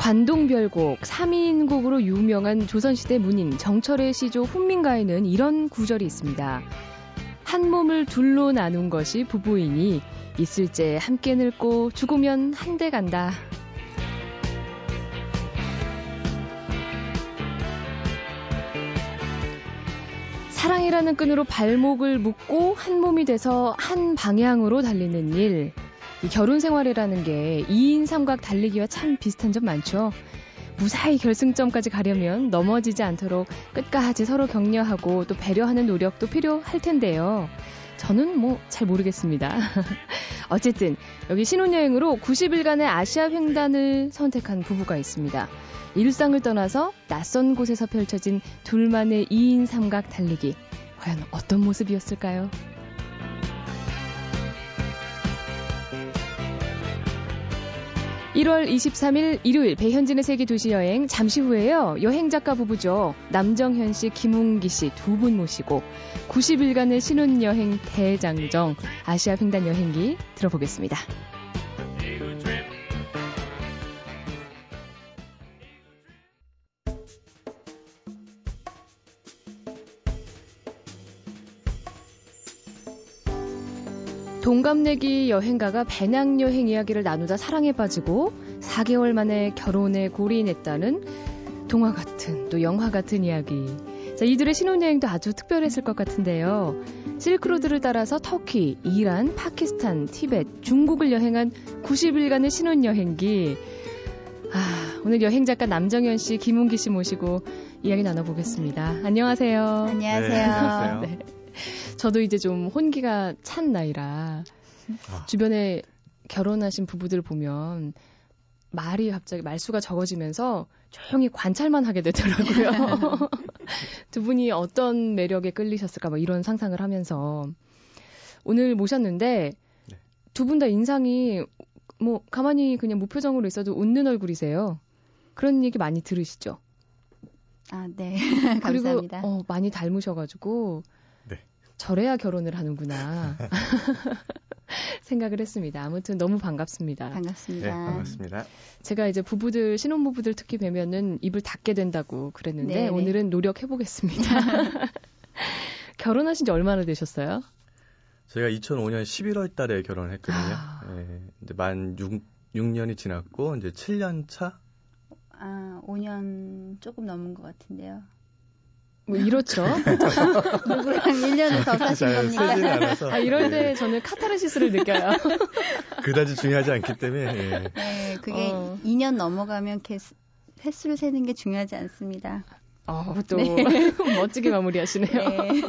관동별곡, 3인곡으로 유명한 조선시대 문인 정철의 시조 훈민가에는 이런 구절이 있습니다. 한 몸을 둘로 나눈 것이 부부이니 있을 때 함께 늙고 죽으면 한데 간다. 사랑이라는 끈으로 발목을 묶고 한 몸이 돼서 한 방향으로 달리는 일. 이 결혼 생활이라는 게 2인 삼각 달리기와 참 비슷한 점 많죠. 무사히 결승점까지 가려면 넘어지지 않도록 끝까지 서로 격려하고 또 배려하는 노력도 필요할 텐데요. 저는 잘 모르겠습니다. 어쨌든 여기 신혼여행으로 90일간의 아시아 횡단을 선택한 부부가 있습니다. 일상을 떠나서 낯선 곳에서 펼쳐진 둘만의 2인 삼각 달리기. 과연 어떤 모습이었을까요? (목소리) 1월 23일 일요일 배현진의 세계도시여행 잠시 후에요. 여행작가 부부죠. 남정현 씨, 김웅기 씨 두 분 모시고 90일간의 신혼여행 대장정 아시아 횡단 여행기 들어보겠습니다. 동갑내기 여행가가 배낭여행 이야기를 나누다 사랑에 빠지고 4개월 만에 결혼에 골인했다는 동화 같은 또 영화 같은 이야기. 자, 이들의 신혼여행도 아주 특별했을 것 같은데요. 실크로드를 따라서 터키, 이란, 파키스탄, 티벳, 중국을 여행한 90일간의 신혼여행기. 아, 오늘 여행작가 남정현 씨, 김웅기 씨 모시고 이야기 나눠보겠습니다. 안녕하세요. 안녕하세요. 네, 안녕하세요. 네. 저도 이제 좀 혼기가 찬 나이라 주변에 결혼하신 부부들 보면 말이 갑자기 말수가 적어지면서 조용히 관찰만 하게 되더라고요. 두 분이 어떤 매력에 끌리셨을까 막 이런 상상을 하면서 오늘 모셨는데 두 분 다 인상이 가만히 그냥 무표정으로 있어도 웃는 얼굴이세요. 그런 얘기 많이 들으시죠? 아, 네. 감사합니다. 그리고 많이 닮으셔가지고 저래야 결혼을 하는구나 생각을 했습니다. 아무튼 너무 반갑습니다. 반갑습니다. 네, 반갑습니다. 제가 이제 부부들, 신혼부부들 특히 뵈면은 입을 닫게 된다고 그랬는데 네네. 오늘은 노력해보겠습니다. 결혼하신 지 얼마나 되셨어요? 제가 2005년 11월 달에 결혼을 했거든요. 네, 이제 만 6년이 지났고 이제 7년 차? 아, 5년 조금 넘은 것 같은데요. 이렇죠. 누구랑 1년을 더 사신 겁니다. 아, 이럴 때 저는 카타르시스를 느껴요. 그다지 중요하지 않기 때문에. 예. 네, 그게 2년 넘어가면 횟수를 세는 게 중요하지 않습니다. 또 네. 멋지게 마무리하시네요. 네.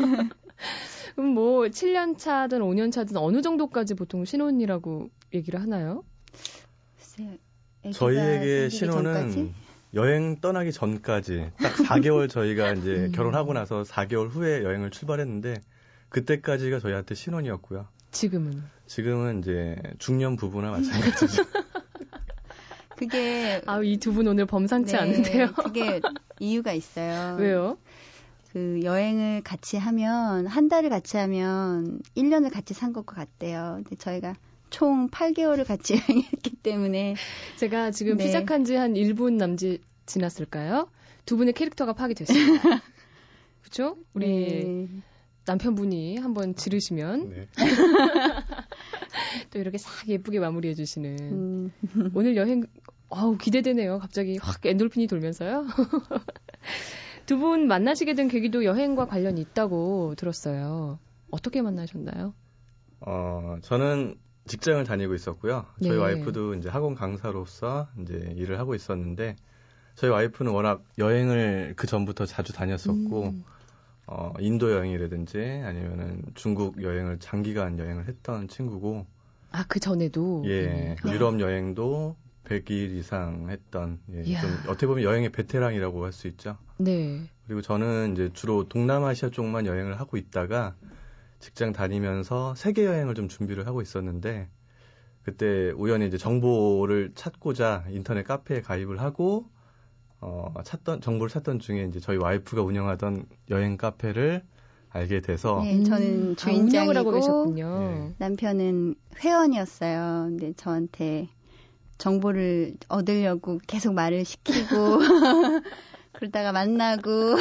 그럼 7년 차든 5년 차든 어느 정도까지 보통 신혼이라고 얘기를 하나요? 글쎄요, 저희에게 신혼은 전까지? 여행 떠나기 전까지 딱 4개월 저희가 이제 결혼하고 나서 4개월 후에 여행을 출발했는데 그때까지가 저희한테 신혼이었고요. 지금은 이제 중년 부부나 마찬가지죠. 그게 이 두 분 오늘 범상치 않은데요. 그게 이유가 있어요. 왜요? 그 여행을 같이 하면 한 달을 같이 하면 1년을 같이 산 것과 같대요. 근데 저희가 총 8개월을 같이 여행했기 때문에 제가 지금 시작한 지 한 1분 남짓 지났을까요? 두 분의 캐릭터가 파괴됐습니다. 그렇죠? 우리 남편분이 한번 지르시면 또 이렇게 싹 예쁘게 마무리해 주시는 오늘 여행 기대되네요. 갑자기 확 엔돌핀이 돌면서요. 두 분 만나시게 된 계기도 여행과 관련이 있다고 들었어요. 어떻게 만나셨나요? 저는 직장을 다니고 있었고요. 저희 와이프도 이제 학원 강사로서 이제 일을 하고 있었는데 저희 와이프는 워낙 여행을 그 전부터 자주 다녔었고 인도 여행이라든지 아니면은 중국 여행을 장기간 여행을 했던 친구고 그 전에도 유럽 여행도 100일 이상 했던 좀 어떻게 보면 여행의 베테랑이라고 할 수 있죠. 네. 그리고 저는 이제 주로 동남아시아 쪽만 여행을 하고 있다가 직장 다니면서 세계 여행을 좀 준비를 하고 있었는데 그때 우연히 이제 정보를 찾고자 인터넷 카페에 가입을 하고 정보를 찾던 중에 이제 저희 와이프가 운영하던 여행 카페를 알게 돼서 저는 주인장이고 남편은 회원이었어요. 근데 저한테 정보를 얻으려고 계속 말을 시키고 그러다가 만나고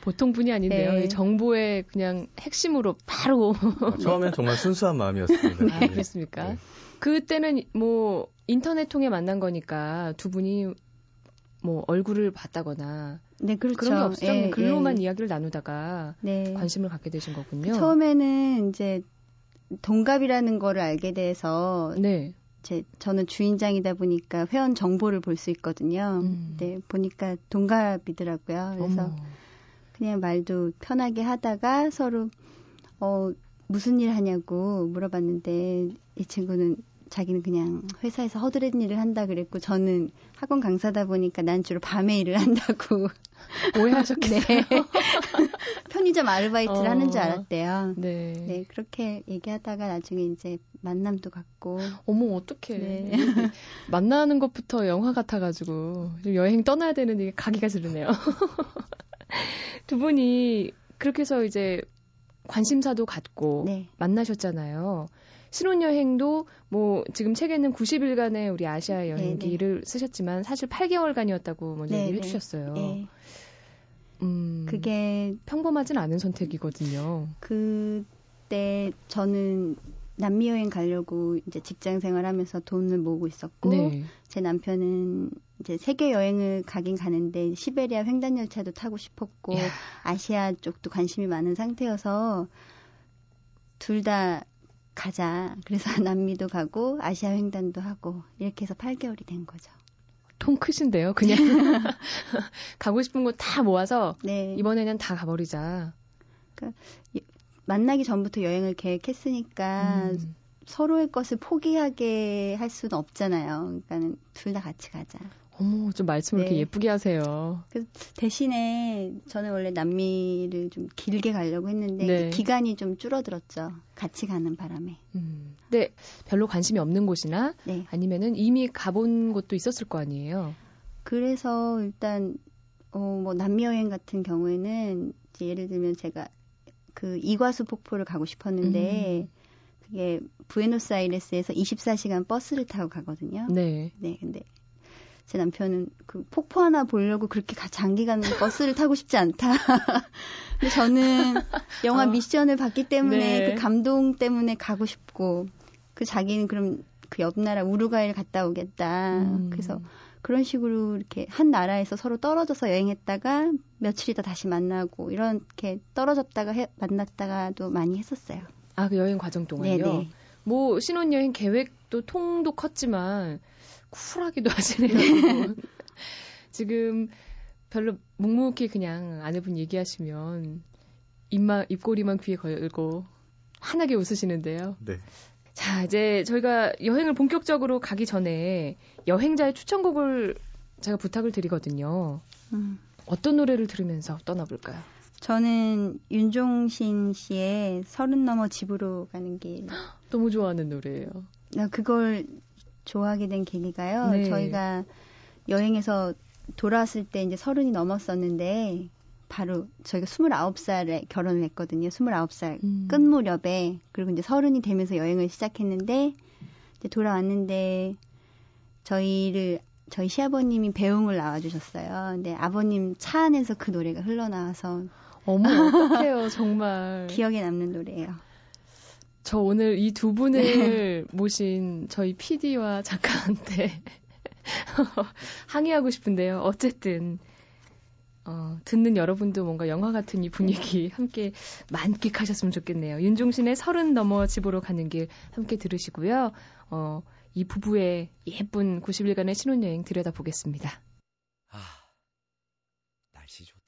보통 분이 아닌데요. 네. 정보의 그냥 핵심으로 바로 처음엔 정말 순수한 마음이었습니다. 아, 그랬습니까? 네. 그때는 뭐 인터넷 통해 만난 거니까 두 분이 뭐 얼굴을 봤다거나 네, 그렇죠. 그런 게 없어요. 예, 글로만 예. 이야기를 나누다가 네. 관심을 갖게 되신 거군요. 처음에는 이제 동갑이라는 거를 알게 돼서 네. 저는 주인장이다 보니까 회원 정보를 볼 수 있거든요. 네, 보니까 동갑이더라고요. 그래서 어머. 그냥 말도 편하게 하다가 서로 무슨 일 하냐고 물어봤는데 이 친구는 자기는 그냥 회사에서 허드렛 일을 한다 그랬고 저는 학원 강사다 보니까 난 주로 밤에 일을 한다고 오해하셨겠네요. 네. 편의점 아르바이트를 하는 줄 알았대요. 네. 네, 그렇게 얘기하다가 나중에 이제 만남도 갖고. 어머, 어떡해. 네. 만나는 것부터 영화 같아가지고 여행 떠나야 되는데 가기가 싫으네요. 두 분이 그렇게 해서 이제 관심사도 갖고 네. 만나셨잖아요. 신혼여행도 뭐 지금 책에는 90일간의 우리 아시아 여행기를 네네. 쓰셨지만 사실 8개월간이었다고 먼저 얘기해 주셨어요. 네. 그게 평범하진 않은 선택이거든요. 그때 저는 남미 여행 가려고 이제 직장 생활하면서 돈을 모으고 있었고 네. 제 남편은 이제 세계 여행을 가긴 가는데 시베리아 횡단 열차도 타고 싶었고 야. 아시아 쪽도 관심이 많은 상태여서 둘 다 가자. 그래서 남미도 가고 아시아 횡단도 하고 이렇게 해서 8개월이 된 거죠. 통 크신데요. 그냥 가고 싶은 거 다 모아서 네. 이번에는 다 가버리자. 그러니까 만나기 전부터 여행을 계획했으니까 서로의 것을 포기하게 할 수는 없잖아요. 그러니까 둘 다 같이 가자. 어머, 좀 말씀을 네. 이렇게 예쁘게 하세요. 그 대신에 저는 원래 남미를 좀 길게 가려고 했는데 네. 기간이 좀 줄어들었죠. 같이 가는 바람에. 근데 별로 관심이 없는 곳이나 네. 아니면은 이미 가본 곳도 있었을 거 아니에요. 그래서 일단 뭐 남미 여행 같은 경우에는 이제 예를 들면 제가 그 이과수 폭포를 가고 싶었는데 그게 부에노스아이레스에서 24시간 버스를 타고 가거든요. 네. 네, 근데 제 남편은 그 폭포 하나 보려고 그렇게 장기간 버스를 타고 싶지 않다. 근데 저는 영화 미션을 봤기 때문에 네. 그 감동 때문에 가고 싶고 그 자기는 그럼 그 옆 나라 우루과이를 갔다 오겠다. 그래서 그런 식으로 이렇게 한 나라에서 서로 떨어져서 여행했다가 며칠 있다 다시 만나고 이렇게 떨어졌다가 만났다가도 많이 했었어요. 아, 그 여행 과정 동안요? 네네. 뭐 신혼여행 계획도 통도 컸지만 쿨하기도 하시네요. 지금 별로 묵묵히 그냥 아내분 얘기하시면 입꼬리만 귀에 걸고 환하게 웃으시는데요. 네. 자, 이제 저희가 여행을 본격적으로 가기 전에 여행자의 추천곡을 제가 부탁을 드리거든요. 어떤 노래를 들으면서 떠나볼까요? 저는 윤종신 씨의 30 넘어 집으로 가는 길. 너무 좋아하는 노래예요. 그걸 좋아하게 된 계기가요. 네. 저희가 여행에서 돌아왔을 때 이제 30이 넘었었는데 바로 저희가 29살에 결혼을 했거든요. 29살 끝 무렵에. 그리고 이제 30이 되면서 여행을 시작했는데 이제 돌아왔는데 저희 시아버님이 배웅을 나와주셨어요. 근데 아버님 차 안에서 그 노래가 흘러나와서 어머 어떡해요. 정말 기억에 남는 노래예요. 저 오늘 이 두 분을 네. 모신 저희 PD와 작가한테 항의하고 싶은데요. 어쨌든 듣는 여러분도 뭔가 영화 같은 이 분위기 함께 만끽하셨으면 좋겠네요. 윤종신의 30 넘어 집으로 가는 길 함께 들으시고요. 이 부부의 예쁜 90일간의 신혼여행 들여다보겠습니다. 아, 날씨 좋다.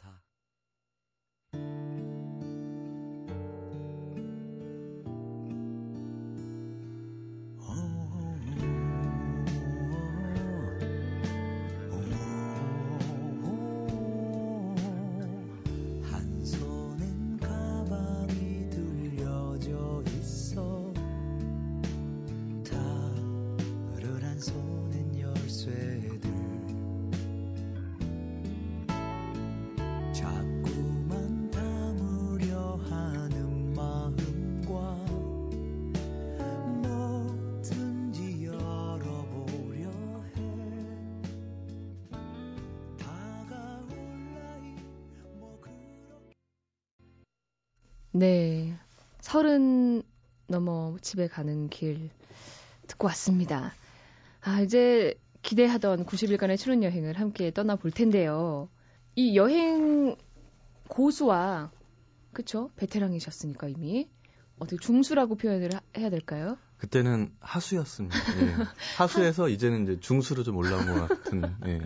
손엔 열쇠들 네, 30 넘어 집에 가는 길 듣고 왔습니다. 아, 이제 기대하던 90일간의 신혼여행을 함께 떠나볼 텐데요. 이 여행 고수와, 그쵸? 베테랑이셨으니까 이미. 어떻게 중수라고 표현을 해야 될까요? 그때는 하수였습니다. 예. 하수에서 이제는 이제 중수로 좀 올라온 것 같은. 예.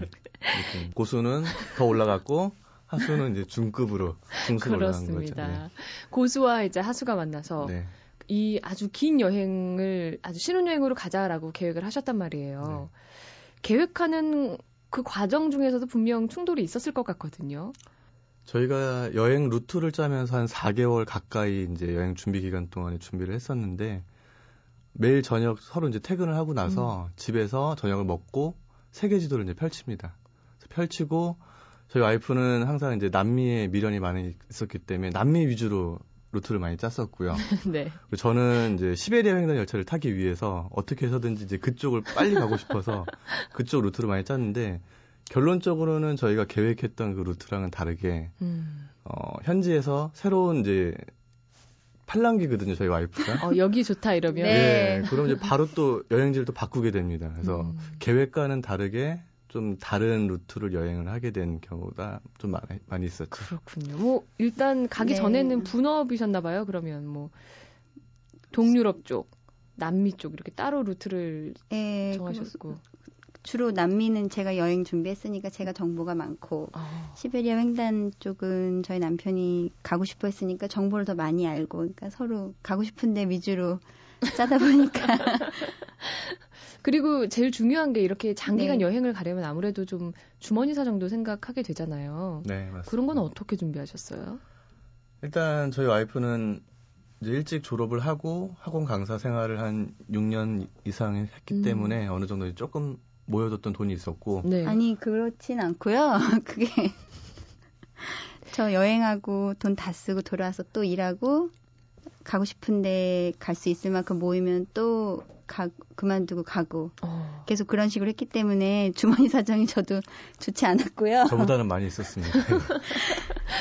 고수는 더 올라갔고 하수는 이제 중급으로 중수로 올라간 거죠. 그렇습니다. 예. 고수와 이제 하수가 만나서 네. 이 아주 긴 여행을 아주 신혼여행으로 가자라고 계획을 하셨단 말이에요. 네. 계획하는 그 과정 중에서도 분명 충돌이 있었을 것 같거든요. 저희가 여행 루트를 짜면서 한 4개월 가까이 이제 여행 준비 기간 동안에 준비를 했었는데 매일 저녁 서로 이제 퇴근을 하고 나서 집에서 저녁을 먹고 세계지도를 이제 펼칩니다. 펼치고 저희 와이프는 항상 이제 남미에 미련이 많이 있었기 때문에 남미 위주로 루트를 많이 짰었고요. 네. 저는 이제 시베리아 횡단 열차를 타기 위해서 어떻게 해서든지 이제 그쪽을 빨리 가고 싶어서 그쪽 루트를 많이 짰는데 결론적으로는 저희가 계획했던 그 루트랑은 다르게 현지에서 새로운 이제 팔랑귀거든요, 저희 와이프가. 여기 좋다 이러면. 네. 예, 그럼 이제 바로 또 여행지를 또 바꾸게 됩니다. 그래서 계획과는 다르게 좀 다른 루트를 여행을 하게 된 경우가 좀 많이 있었죠. 그렇군요. 뭐 일단 가기 네. 전에는 분업이셨나 봐요. 그러면 뭐 동유럽 쪽, 남미 쪽 이렇게 따로 루트를 네, 정하셨고. 주로 남미는 제가 여행 준비했으니까 제가 정보가 많고 시베리아 횡단 쪽은 저희 남편이 가고 싶어 했으니까 정보를 더 많이 알고 그러니까 서로 가고 싶은데 위주로 짜다 보니까 그리고 제일 중요한 게 이렇게 장기간 네. 여행을 가려면 아무래도 좀 주머니 사정도 생각하게 되잖아요. 네, 맞습니다. 그런 건 어떻게 준비하셨어요? 일단 저희 와이프는 이제 일찍 졸업을 하고 학원 강사 생활을 한 6년 이상 했기 때문에 어느 정도 조금 모여뒀던 돈이 있었고 네. 아니 그렇진 않고요. 그게 저 여행하고 돈 다 쓰고 돌아와서 또 일하고 가고 싶은데 갈 수 있을 만큼 모이면 또 그만두고 가고 계속 그런 식으로 했기 때문에 주머니 사정이 저도 좋지 않았고요. 저보다는 많이 있었습니다.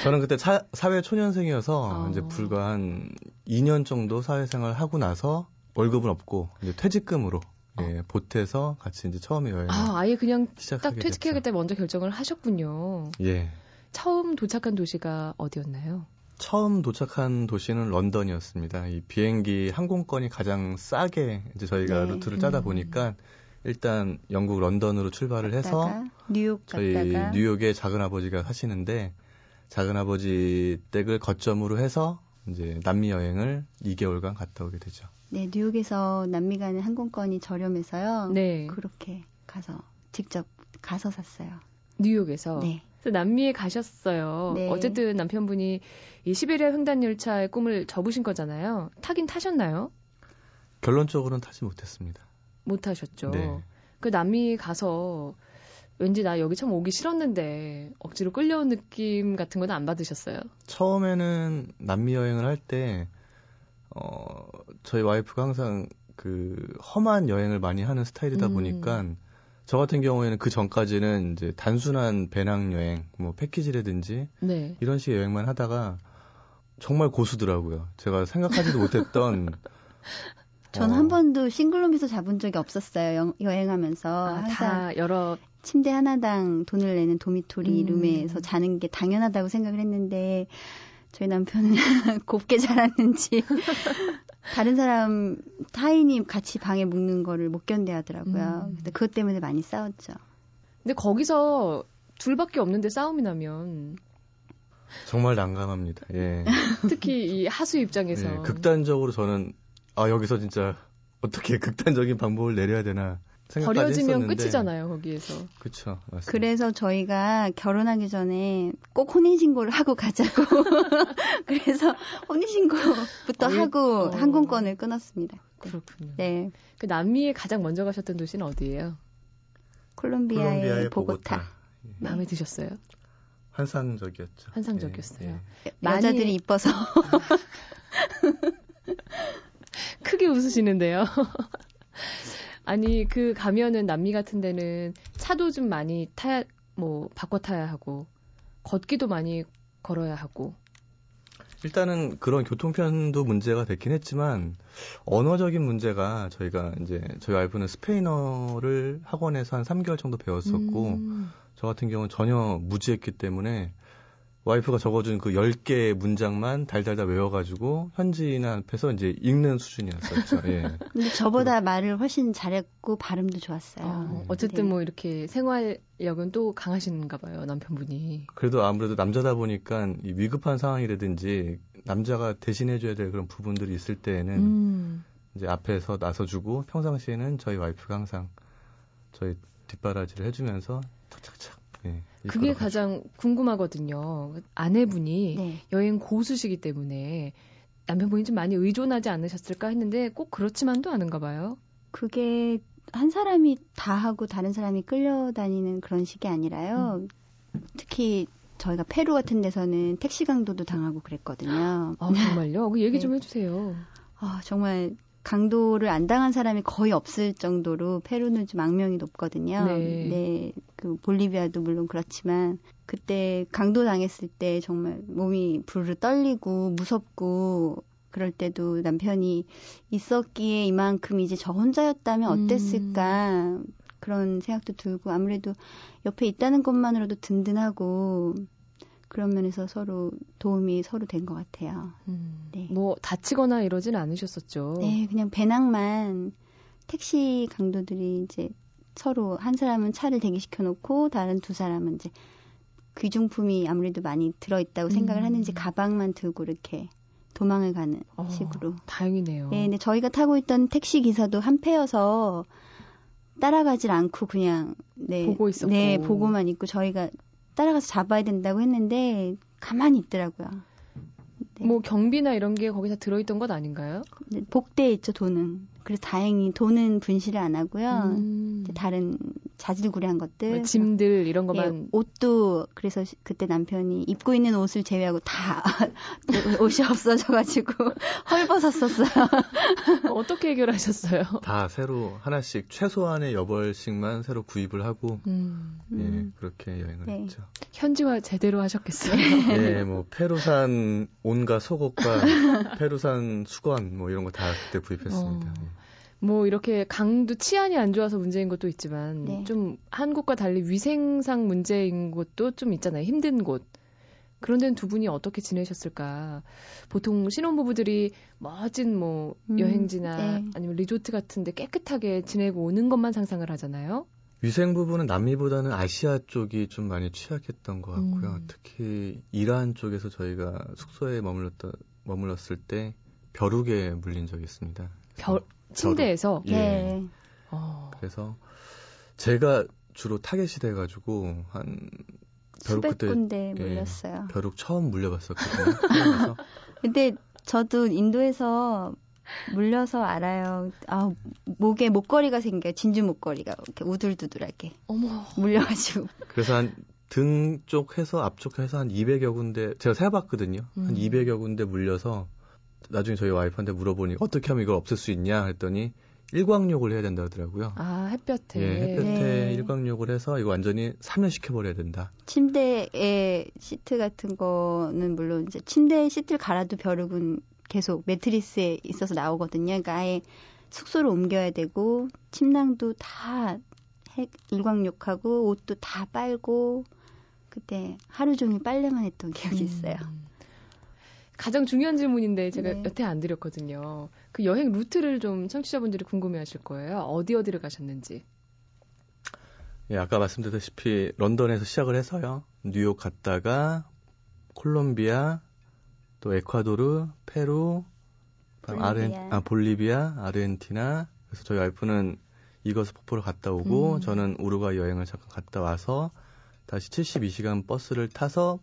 저는 그때 사회 초년생이어서 이제 불과 한 2년 정도 사회생활 하고 나서 월급은 없고 이제 퇴직금으로 예, 보태서 같이 이제 처음에 여행을 아예 그냥 딱 퇴직해야겠다 먼저 결정을 하셨군요. 예. 처음 도착한 도시가 어디였나요? 처음 도착한 도시는 런던이었습니다. 이 비행기 항공권이 가장 싸게 이제 저희가 네. 루트를 짜다 보니까 일단 영국 런던으로 출발을 해서 뉴욕 저희 갔다가. 뉴욕에 작은아버지가 사시는데 작은아버지 댁을 거점으로 해서 이제 남미 여행을 2개월간 갔다 오게 되죠. 네, 뉴욕에서 남미 가는 항공권이 저렴해서요. 네. 그렇게 가서 직접 가서 샀어요. 뉴욕에서. 네. 그래서 남미에 가셨어요. 네. 어쨌든 남편분이 이 시베리아 횡단 열차의 꿈을 접으신 거잖아요. 타긴 타셨나요? 결론적으로는 타지 못했습니다. 못 타셨죠. 네. 그 남미 가서 왠지 나 여기 참 오기 싫었는데 억지로 끌려온 느낌 같은 건 안 받으셨어요? 처음에는 남미 여행을 할 때 저희 와이프가 항상 그 험한 여행을 많이 하는 스타일이다 보니까 저 같은 경우에는 그 전까지는 이제 단순한 배낭 여행, 뭐 패키지라든지 네. 이런 식의 여행만 하다가 정말 고수더라고요. 제가 생각하지도 못했던. 전 한 번도 싱글룸에서 자본 적이 없었어요. 여행하면서 다 여러 침대 하나당 돈을 내는 도미토리 룸에서 자는 게 당연하다고 생각을 했는데. 저희 남편은 곱게 자랐는지 다른 사람 타인이 같이 방에 묵는 거를 못 견뎌하더라고요. 그것 때문에 많이 싸웠죠. 근데 거기서 둘밖에 없는데 싸움이 나면 정말 난감합니다. 예. 특히 이 하수 입장에서 예, 극단적으로 저는 여기서 진짜 어떻게 극단적인 방법을 내려야 되나 생각까지 버려지면 했었는데. 끝이잖아요, 거기에서. 그렇죠. 그래서 저희가 결혼하기 전에 꼭 혼인신고를 하고 가자고. 그래서 혼인신고부터 하고 항공권을 끊었습니다. 그렇군요. 네. 그 남미에 가장 먼저 가셨던 도시는 어디예요? 콜롬비아의 보고타. 예. 마음에 드셨어요? 환상적이었죠. 환상적이었어요. 예. 여자들이 이뻐서. 크게 웃으시는데요. 아니 그 가면은 남미 같은 데는 차도 좀 많이 바꿔 타야 하고 걷기도 많이 걸어야 하고 일단은 그런 교통편도 문제가 됐긴 했지만 언어적인 문제가 저희가 이제 저희 와이프는 스페인어를 학원에서 한 3개월 정도 배웠었고 저 같은 경우는 전혀 무지했기 때문에 와이프가 적어준 그 10개의 문장만 달달달 외워가지고 현지인 앞에서 이제 읽는 수준이었었죠. 예. 근데 저보다 그리고, 말을 훨씬 잘했고 발음도 좋았어요. 어쨌든 네. 뭐 이렇게 생활력은 또 강하신가 봐요, 남편분이. 그래도 아무래도 남자다 보니까 이 위급한 상황이라든지 남자가 대신해줘야 될 그런 부분들이 있을 때에는 이제 앞에서 나서주고 평상시에는 저희 와이프가 항상 저희 뒷바라지를 해주면서 착착착. 네, 그게 가장 궁금하거든요. 아내분이 네. 여행 고수시기 때문에 남편분이 좀 많이 의존하지 않으셨을까 했는데 꼭 그렇지만도 않은가 봐요. 그게 한 사람이 다 하고 다른 사람이 끌려다니는 그런 식이 아니라요. 특히 저희가 페루 같은 데서는 택시 강도도 당하고 그랬거든요. 아, 정말요? 그 얘기 좀 네. 해주세요. 아, 정말 강도를 안 당한 사람이 거의 없을 정도로 페루는 좀 악명이 높거든요. 네. 네, 그 볼리비아도 물론 그렇지만 그때 강도 당했을 때 정말 몸이 부르르 떨리고 무섭고 그럴 때도 남편이 있었기에 이만큼 이제 저 혼자였다면 어땠을까 그런 생각도 들고 아무래도 옆에 있다는 것만으로도 든든하고 그런 면에서 서로 도움이 서로 된 것 같아요. 네. 뭐 다치거나 이러진 않으셨었죠? 네, 그냥 배낭만 택시 강도들이 이제 서로 한 사람은 차를 대기시켜 놓고 다른 두 사람은 이제 귀중품이 아무래도 많이 들어있다고 생각을 하는지 가방만 들고 이렇게 도망을 가는 식으로. 다행이네요. 네, 근데 저희가 타고 있던 택시 기사도 한패여서 따라가질 않고 그냥 네, 보고 있었고, 네, 보고만 있고 저희가 따라가서 잡아야 된다고 했는데 가만히 있더라고요. 네. 뭐 경비나 이런 게 거기 다 들어있던 것 아닌가요? 네, 복대에 있죠, 돈은. 그래서 다행히 돈은 분실을 안 하고요. 다른 자질구레한 것들. 뭐, 짐들 이런 것만. 네, 옷도 그래서 그때 남편이 입고 있는 옷을 제외하고 다 옷이 없어져가지고 헐벗었었어요. 어떻게 해결하셨어요? 다 새로 하나씩 최소한의 여벌씩만 새로 구입을 하고 예, 그렇게 여행을 네. 했죠. 현지화 제대로 하셨겠어요? 예, 뭐 페루산 온과 속옷과 페루산 수건 뭐 이런 거 다 그때 구입했습니다. 예. 뭐 이렇게 강도 치안이 안 좋아서 문제인 것도 있지만 네. 좀 한국과 달리 위생상 문제인 것도 좀 있잖아요. 힘든 곳. 그런 데는 두 분이 어떻게 지내셨을까? 보통 신혼부부들이 멋진 뭐 여행지나 네. 아니면 리조트 같은 데 깨끗하게 지내고 오는 것만 상상을 하잖아요. 위생 부분은 남미보다는 아시아 쪽이 좀 많이 취약했던 것 같고요. 특히 이란 쪽에서 저희가 숙소에 머물렀을 때 벼룩에 물린 적이 있습니다. 침대에서? 예. 네. 그래서 제가 주로 타겟이 돼가지고 한 벼룩 수백 군데 물렸어요. 예, 벼룩 처음 물려봤었거든요. 그래서. 근데 저도 인도에서 물려서 알아요. 아, 목에 목걸이가 생겨요. 진주 목걸이가 이렇게 우둘두둘하게. 어머. 물려가지고. 그래서 한 등 쪽 해서 앞쪽 해서 한 200여 군데 제가 세봤거든요. 한 200여 군데 물려서 나중에 저희 와이프한테 물어보니 어떻게 하면 이걸 없앨 수 있냐 했더니 일광욕을 해야 된다 하더라고요. 아, 햇볕에. 예, 햇볕에 네. 일광욕을 해서 이거 완전히 사면시켜버려야 된다. 침대에 시트 같은 거는 물론 이제 침대에 시트를 갈아도 벼룩은 계속 매트리스에 있어서 나오거든요. 그러니까 아예 숙소로 옮겨야 되고 침낭도 다 일광욕하고 옷도 다 빨고 그때 하루 종일 빨래만 했던 기억이 있어요. 가장 중요한 질문인데 제가 네. 여태 안 드렸거든요. 그 여행 루트를 좀 청취자분들이 궁금해하실 거예요. 어디를 가셨는지. 예, 아까 말씀드렸다시피 런던에서 시작을 해서요. 뉴욕 갔다가 콜롬비아, 또 에콰도르, 페루, 볼리비아, 아르헨티나. 그래서 저희 와이프는 이과수 폭포를 갔다 오고 저는 우루과이 여행을 잠깐 갔다 와서 다시 72시간 버스를 타서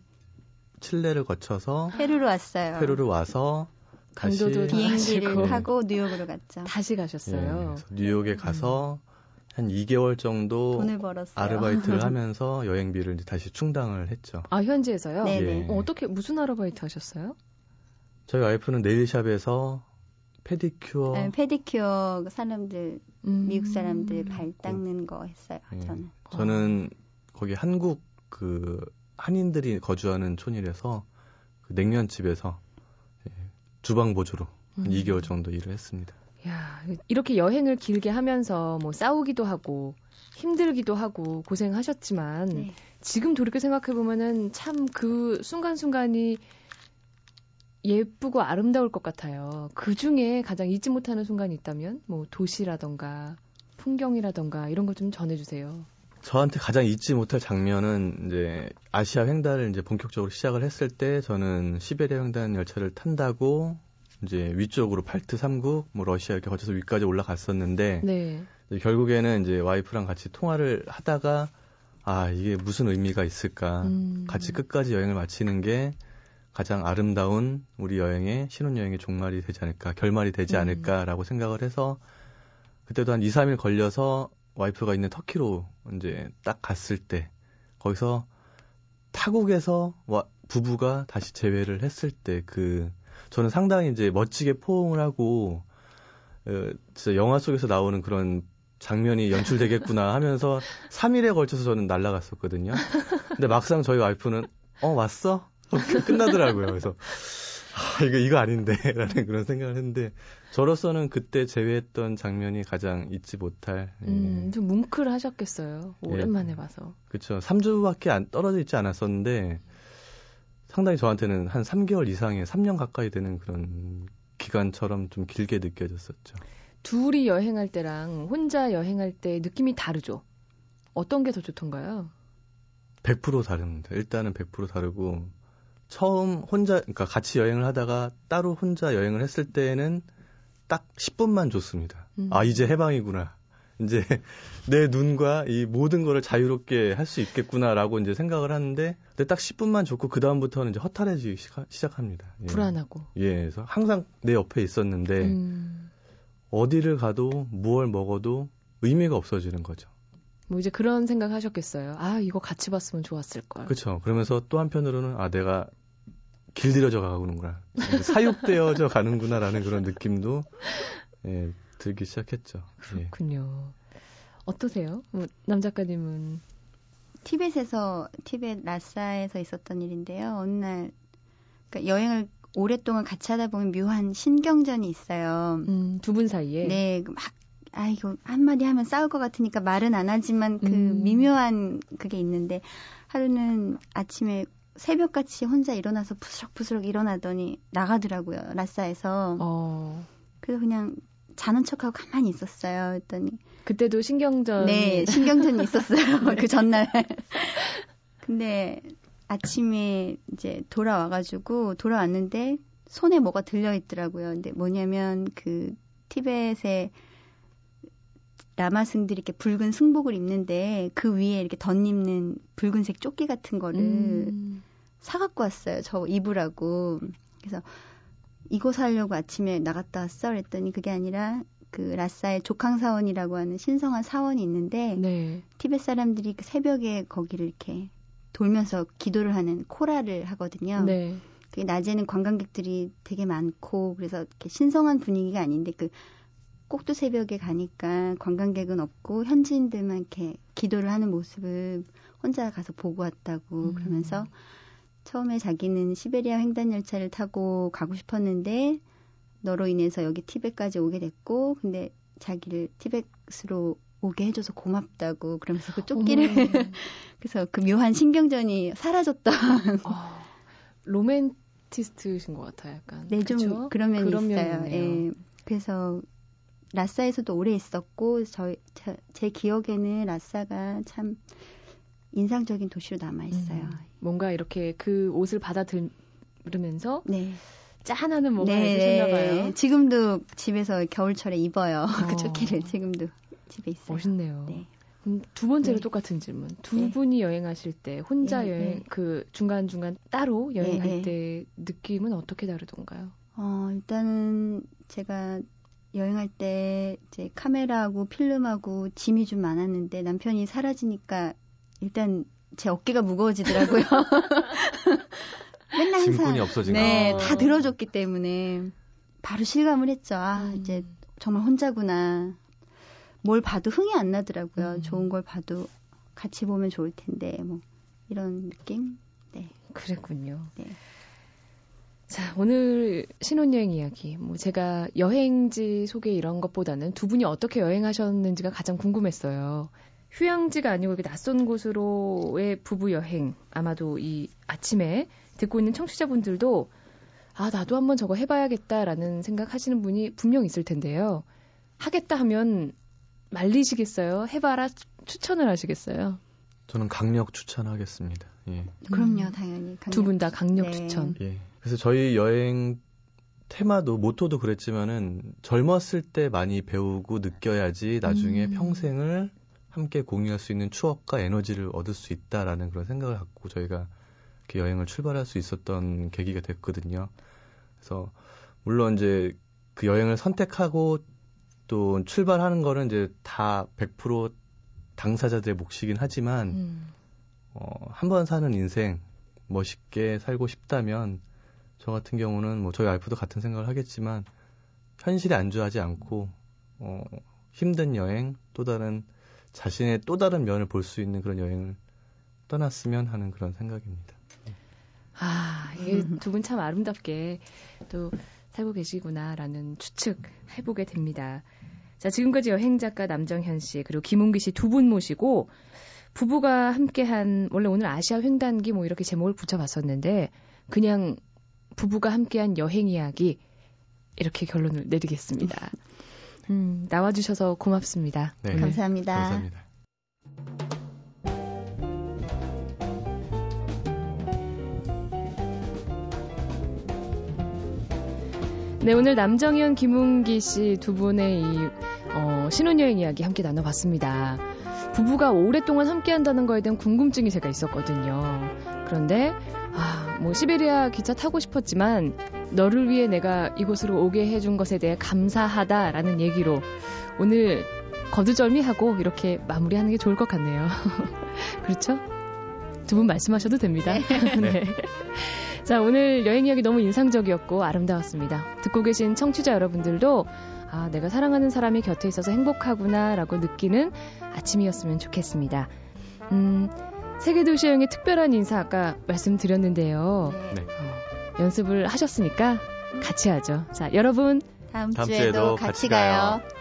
칠레를 거쳐서 페루로 왔어요. 페루로 와서 다시 비행기를 타고 뉴욕으로 갔죠. 다시 가셨어요. 예, 뉴욕에 가서 한 2개월 정도 돈을 벌었어요. 아르바이트를 하면서 여행비를 이제 다시 충당을 했죠. 아, 현지에서요? 네. 예. 어떻게 무슨 아르바이트 하셨어요? 저희 와이프는 네일샵에서 페디큐어. 네, 페디큐어 사람들 미국 사람들 발 닦는 거 했어요. 예. 저는 거기 한국 그 한인들이 거주하는 촌이라서 그 냉면집에서 주방보조로 한 2개월 정도 일을 했습니다. 야, 이렇게 여행을 길게 하면서 뭐 싸우기도 하고 힘들기도 하고 고생하셨지만 네. 지금 돌이켜 생각해보면은 참 그 순간순간이 예쁘고 아름다울 것 같아요. 그중에 가장 잊지 못하는 순간이 있다면 뭐 도시라던가 풍경이라던가 이런 걸 좀 전해주세요. 저한테 가장 잊지 못할 장면은 이제 아시아 횡단을 이제 본격적으로 시작을 했을 때 저는 시베리아 횡단 열차를 탄다고 이제 위쪽으로 발트 3국, 뭐 러시아 이렇게 거쳐서 위까지 올라갔었는데 네. 이제 결국에는 이제 와이프랑 같이 통화를 하다가 아 이게 무슨 의미가 있을까? 같이 끝까지 여행을 마치는 게 가장 아름다운 우리 여행의 신혼여행의 종말이 되지 않을까, 결말이 되지 않을까라고 생각을 해서 그때도 한 2, 3일 걸려서 와이프가 있는 터키로 이제 딱 갔을 때 거기서 타국에서 부부가 다시 재회를 했을 때 그 저는 상당히 이제 멋지게 포옹을 하고 진짜 영화 속에서 나오는 그런 장면이 연출되겠구나 하면서 3일에 걸쳐서 저는 날아갔었거든요. 근데 막상 저희 와이프는 왔어? 끝나더라고요. 그래서 이거 아닌데라는 그런 생각을 했는데 저로서는 그때 제외했던 장면이 가장 잊지 못할 좀 뭉클하셨겠어요. 오랜만에 봐서. 그렇죠. 3주밖에 안 떨어져 있지 않았었는데 상당히 저한테는 한 3개월 이상의 3년 가까이 되는 그런 기간처럼 좀 길게 느껴졌었죠. 둘이 여행할 때랑 혼자 여행할 때 느낌이 다르죠. 어떤 게 더 좋던가요? 100% 다릅니다. 일단은 100% 다르고 처음 그러니까 같이 여행을 하다가 따로 혼자 여행을 했을 때는 딱 10분만 좋습니다. 아, 이제 해방이구나. 이제 내 눈과 이 모든 거를 자유롭게 할 수 있겠구나라고 이제 생각을 하는데, 근데 딱 10분만 좋고, 그다음부터는 이제 허탈해지기 시작합니다. 예. 불안하고. 예, 그래서 항상 내 옆에 있었는데, 어디를 가도, 무얼 먹어도 의미가 없어지는 거죠. 뭐 이제 그런 생각 하셨겠어요. 아, 이거 같이 봤으면 좋았을 걸. 그렇죠. 그러면서 또 한편으로는 아, 내가 길들여져 가는구나. 사육되어져 가는구나라는 그런 느낌도 예, 들기 시작했죠. 그렇군요. 예. 어떠세요? 남 작가님은? 티벳 라싸에서 있었던 일인데요. 어느 날 그러니까 여행을 오랫동안 같이 하다 보면 묘한 신경전이 있어요. 두 분 사이에? 네. 이거 한마디 하면 싸울 것 같으니까 말은 안 하지만 그 미묘한 그게 있는데 하루는 아침에 새벽같이 혼자 일어나서 부스럭부스럭 일어나더니 나가더라고요. 라싸에서. 그래서 그냥 자는 척하고 가만히 있었어요. 했더니 그때도 신경전. 네. 신경전이 있었어요. 네. 그 전날. 근데 아침에 이제 돌아왔는데 손에 뭐가 들려있더라고요. 근데 뭐냐면 그 티벳의 라마승들이 이렇게 붉은 승복을 입는데 그 위에 이렇게 덧입는 붉은색 조끼 같은 거를 사갖고 왔어요. 저 입으라고. 그래서 이거 사려고 아침에 나갔다 왔어? 그랬더니 그게 아니라 그 라싸의 조캉사원이라고 하는 신성한 사원이 있는데 네. 티벳 사람들이 그 새벽에 거기를 이렇게 돌면서 기도를 하는 코라를 하거든요. 네. 그게 낮에는 관광객들이 되게 많고 그래서 이렇게 신성한 분위기가 아닌데 그 꼭두 새벽에 가니까 관광객은 없고 현지인들만 이렇게 기도를 하는 모습을 혼자 가서 보고 왔다고 그러면서 처음에 자기는 시베리아 횡단열차를 타고 가고 싶었는데 너로 인해서 여기 티벳까지 오게 됐고 근데 자기를 티벳으로 오게 해줘서 고맙다고 그러면서 그 조끼를 그래서 그 묘한 신경전이 사라졌던 로맨티스트신 것 같아요. 약간. 네, 그쵸? 좀 그런 면이 있어요. 예, 그래서 라싸에서도 오래 있었고 제 기억에는 라싸가 참 인상적인 도시로 남아있어요. 뭔가 이렇게 그 옷을 받아들으면서 네. 짠하는 뭔가 있으셨나 봐요. 지금도 집에서 겨울철에 입어요. 그 조끼를 지금도 집에 있어요. 멋있네요. 네. 두 번째로 네. 똑같은 질문. 두 네. 분이 여행하실 때 혼자 네. 여행 그 중간중간 따로 여행할 네. 때 느낌은 어떻게 다르던가요? 일단은 제가 여행할 때 이제 카메라하고 필름하고 짐이 좀 많았는데 남편이 사라지니까 일단 제 어깨가 무거워지더라고요. 맨날 짐꾼이 없어지나. 네, 다 들어줬기 때문에 바로 실감을 했죠. 이제 정말 혼자구나. 뭘 봐도 흥이 안 나더라고요. 좋은 걸 봐도 같이 보면 좋을 텐데 뭐 이런 느낌. 네. 그랬군요. 네. 자, 오늘 신혼여행 이야기. 뭐 제가 여행지 소개 이런 것보다는 두 분이 어떻게 여행하셨는지가 가장 궁금했어요. 휴양지가 아니고 이렇게 낯선 곳으로의 부부 여행. 아마도 이 아침에 듣고 있는 청취자분들도 아, 나도 한번 저거 해봐야겠다라는 생각하시는 분이 분명 있을 텐데요. 하겠다 하면 말리시겠어요? 해봐라 추천을 하시겠어요? 저는 강력 추천하겠습니다. 예. 그럼요, 당연히. 두 분 다 강력 추천. 예. 그래서 저희 여행 테마도 모토도 그랬지만은 젊었을 때 많이 배우고 느껴야지 나중에 평생을 함께 공유할 수 있는 추억과 에너지를 얻을 수 있다라는 그런 생각을 갖고 저희가 이렇게 여행을 출발할 수 있었던 계기가 됐거든요. 그래서 물론 이제 그 여행을 선택하고 또 출발하는 거는 이제 다 100% 당사자들의 몫이긴 하지만 한 번 사는 인생 멋있게 살고 싶다면 저 같은 경우는 뭐 저희 와이프도 같은 생각을 하겠지만 현실에 안주하지 않고 힘든 여행 또 다른 자신의 또 다른 면을 볼 수 있는 그런 여행을 떠났으면 하는 그런 생각입니다. 아, 이게 두 분 참 아름답게 또 살고 계시구나라는 추측 해보게 됩니다. 자, 지금까지 여행작가 남정현 씨 그리고 김웅기 씨 두 분 모시고 부부가 함께한 원래 오늘 아시아 횡단기 뭐 이렇게 제목을 붙여봤었는데 그냥 부부가 함께한 여행 이야기 이렇게 결론을 내리겠습니다. 나와주셔서 고맙습니다. 네. 감사합니다. 감사합니다. 네, 오늘 남정현, 김웅기 씨 두 분의 이 신혼여행 이야기 함께 나눠봤습니다. 부부가 오랫동안 함께한다는 거에 대한 궁금증이 제가 있었거든요. 그런데 뭐 시베리아 기차 타고 싶었지만 너를 위해 내가 이곳으로 오게 해준 것에 대해 감사하다라는 얘기로 오늘 거두절미하고 이렇게 마무리하는 게 좋을 것 같네요. 그렇죠? 두 분 말씀하셔도 됩니다. 네. 자, 오늘 여행 이야기 너무 인상적이었고 아름다웠습니다. 듣고 계신 청취자 여러분들도 아, 내가 사랑하는 사람이 곁에 있어서 행복하구나라고 느끼는 아침이었으면 좋겠습니다. 세계도시여행의 특별한 인사 아까 말씀드렸는데요. 네. 연습을 하셨으니까 같이 하죠. 자, 여러분 다음 주에도 같이 가요.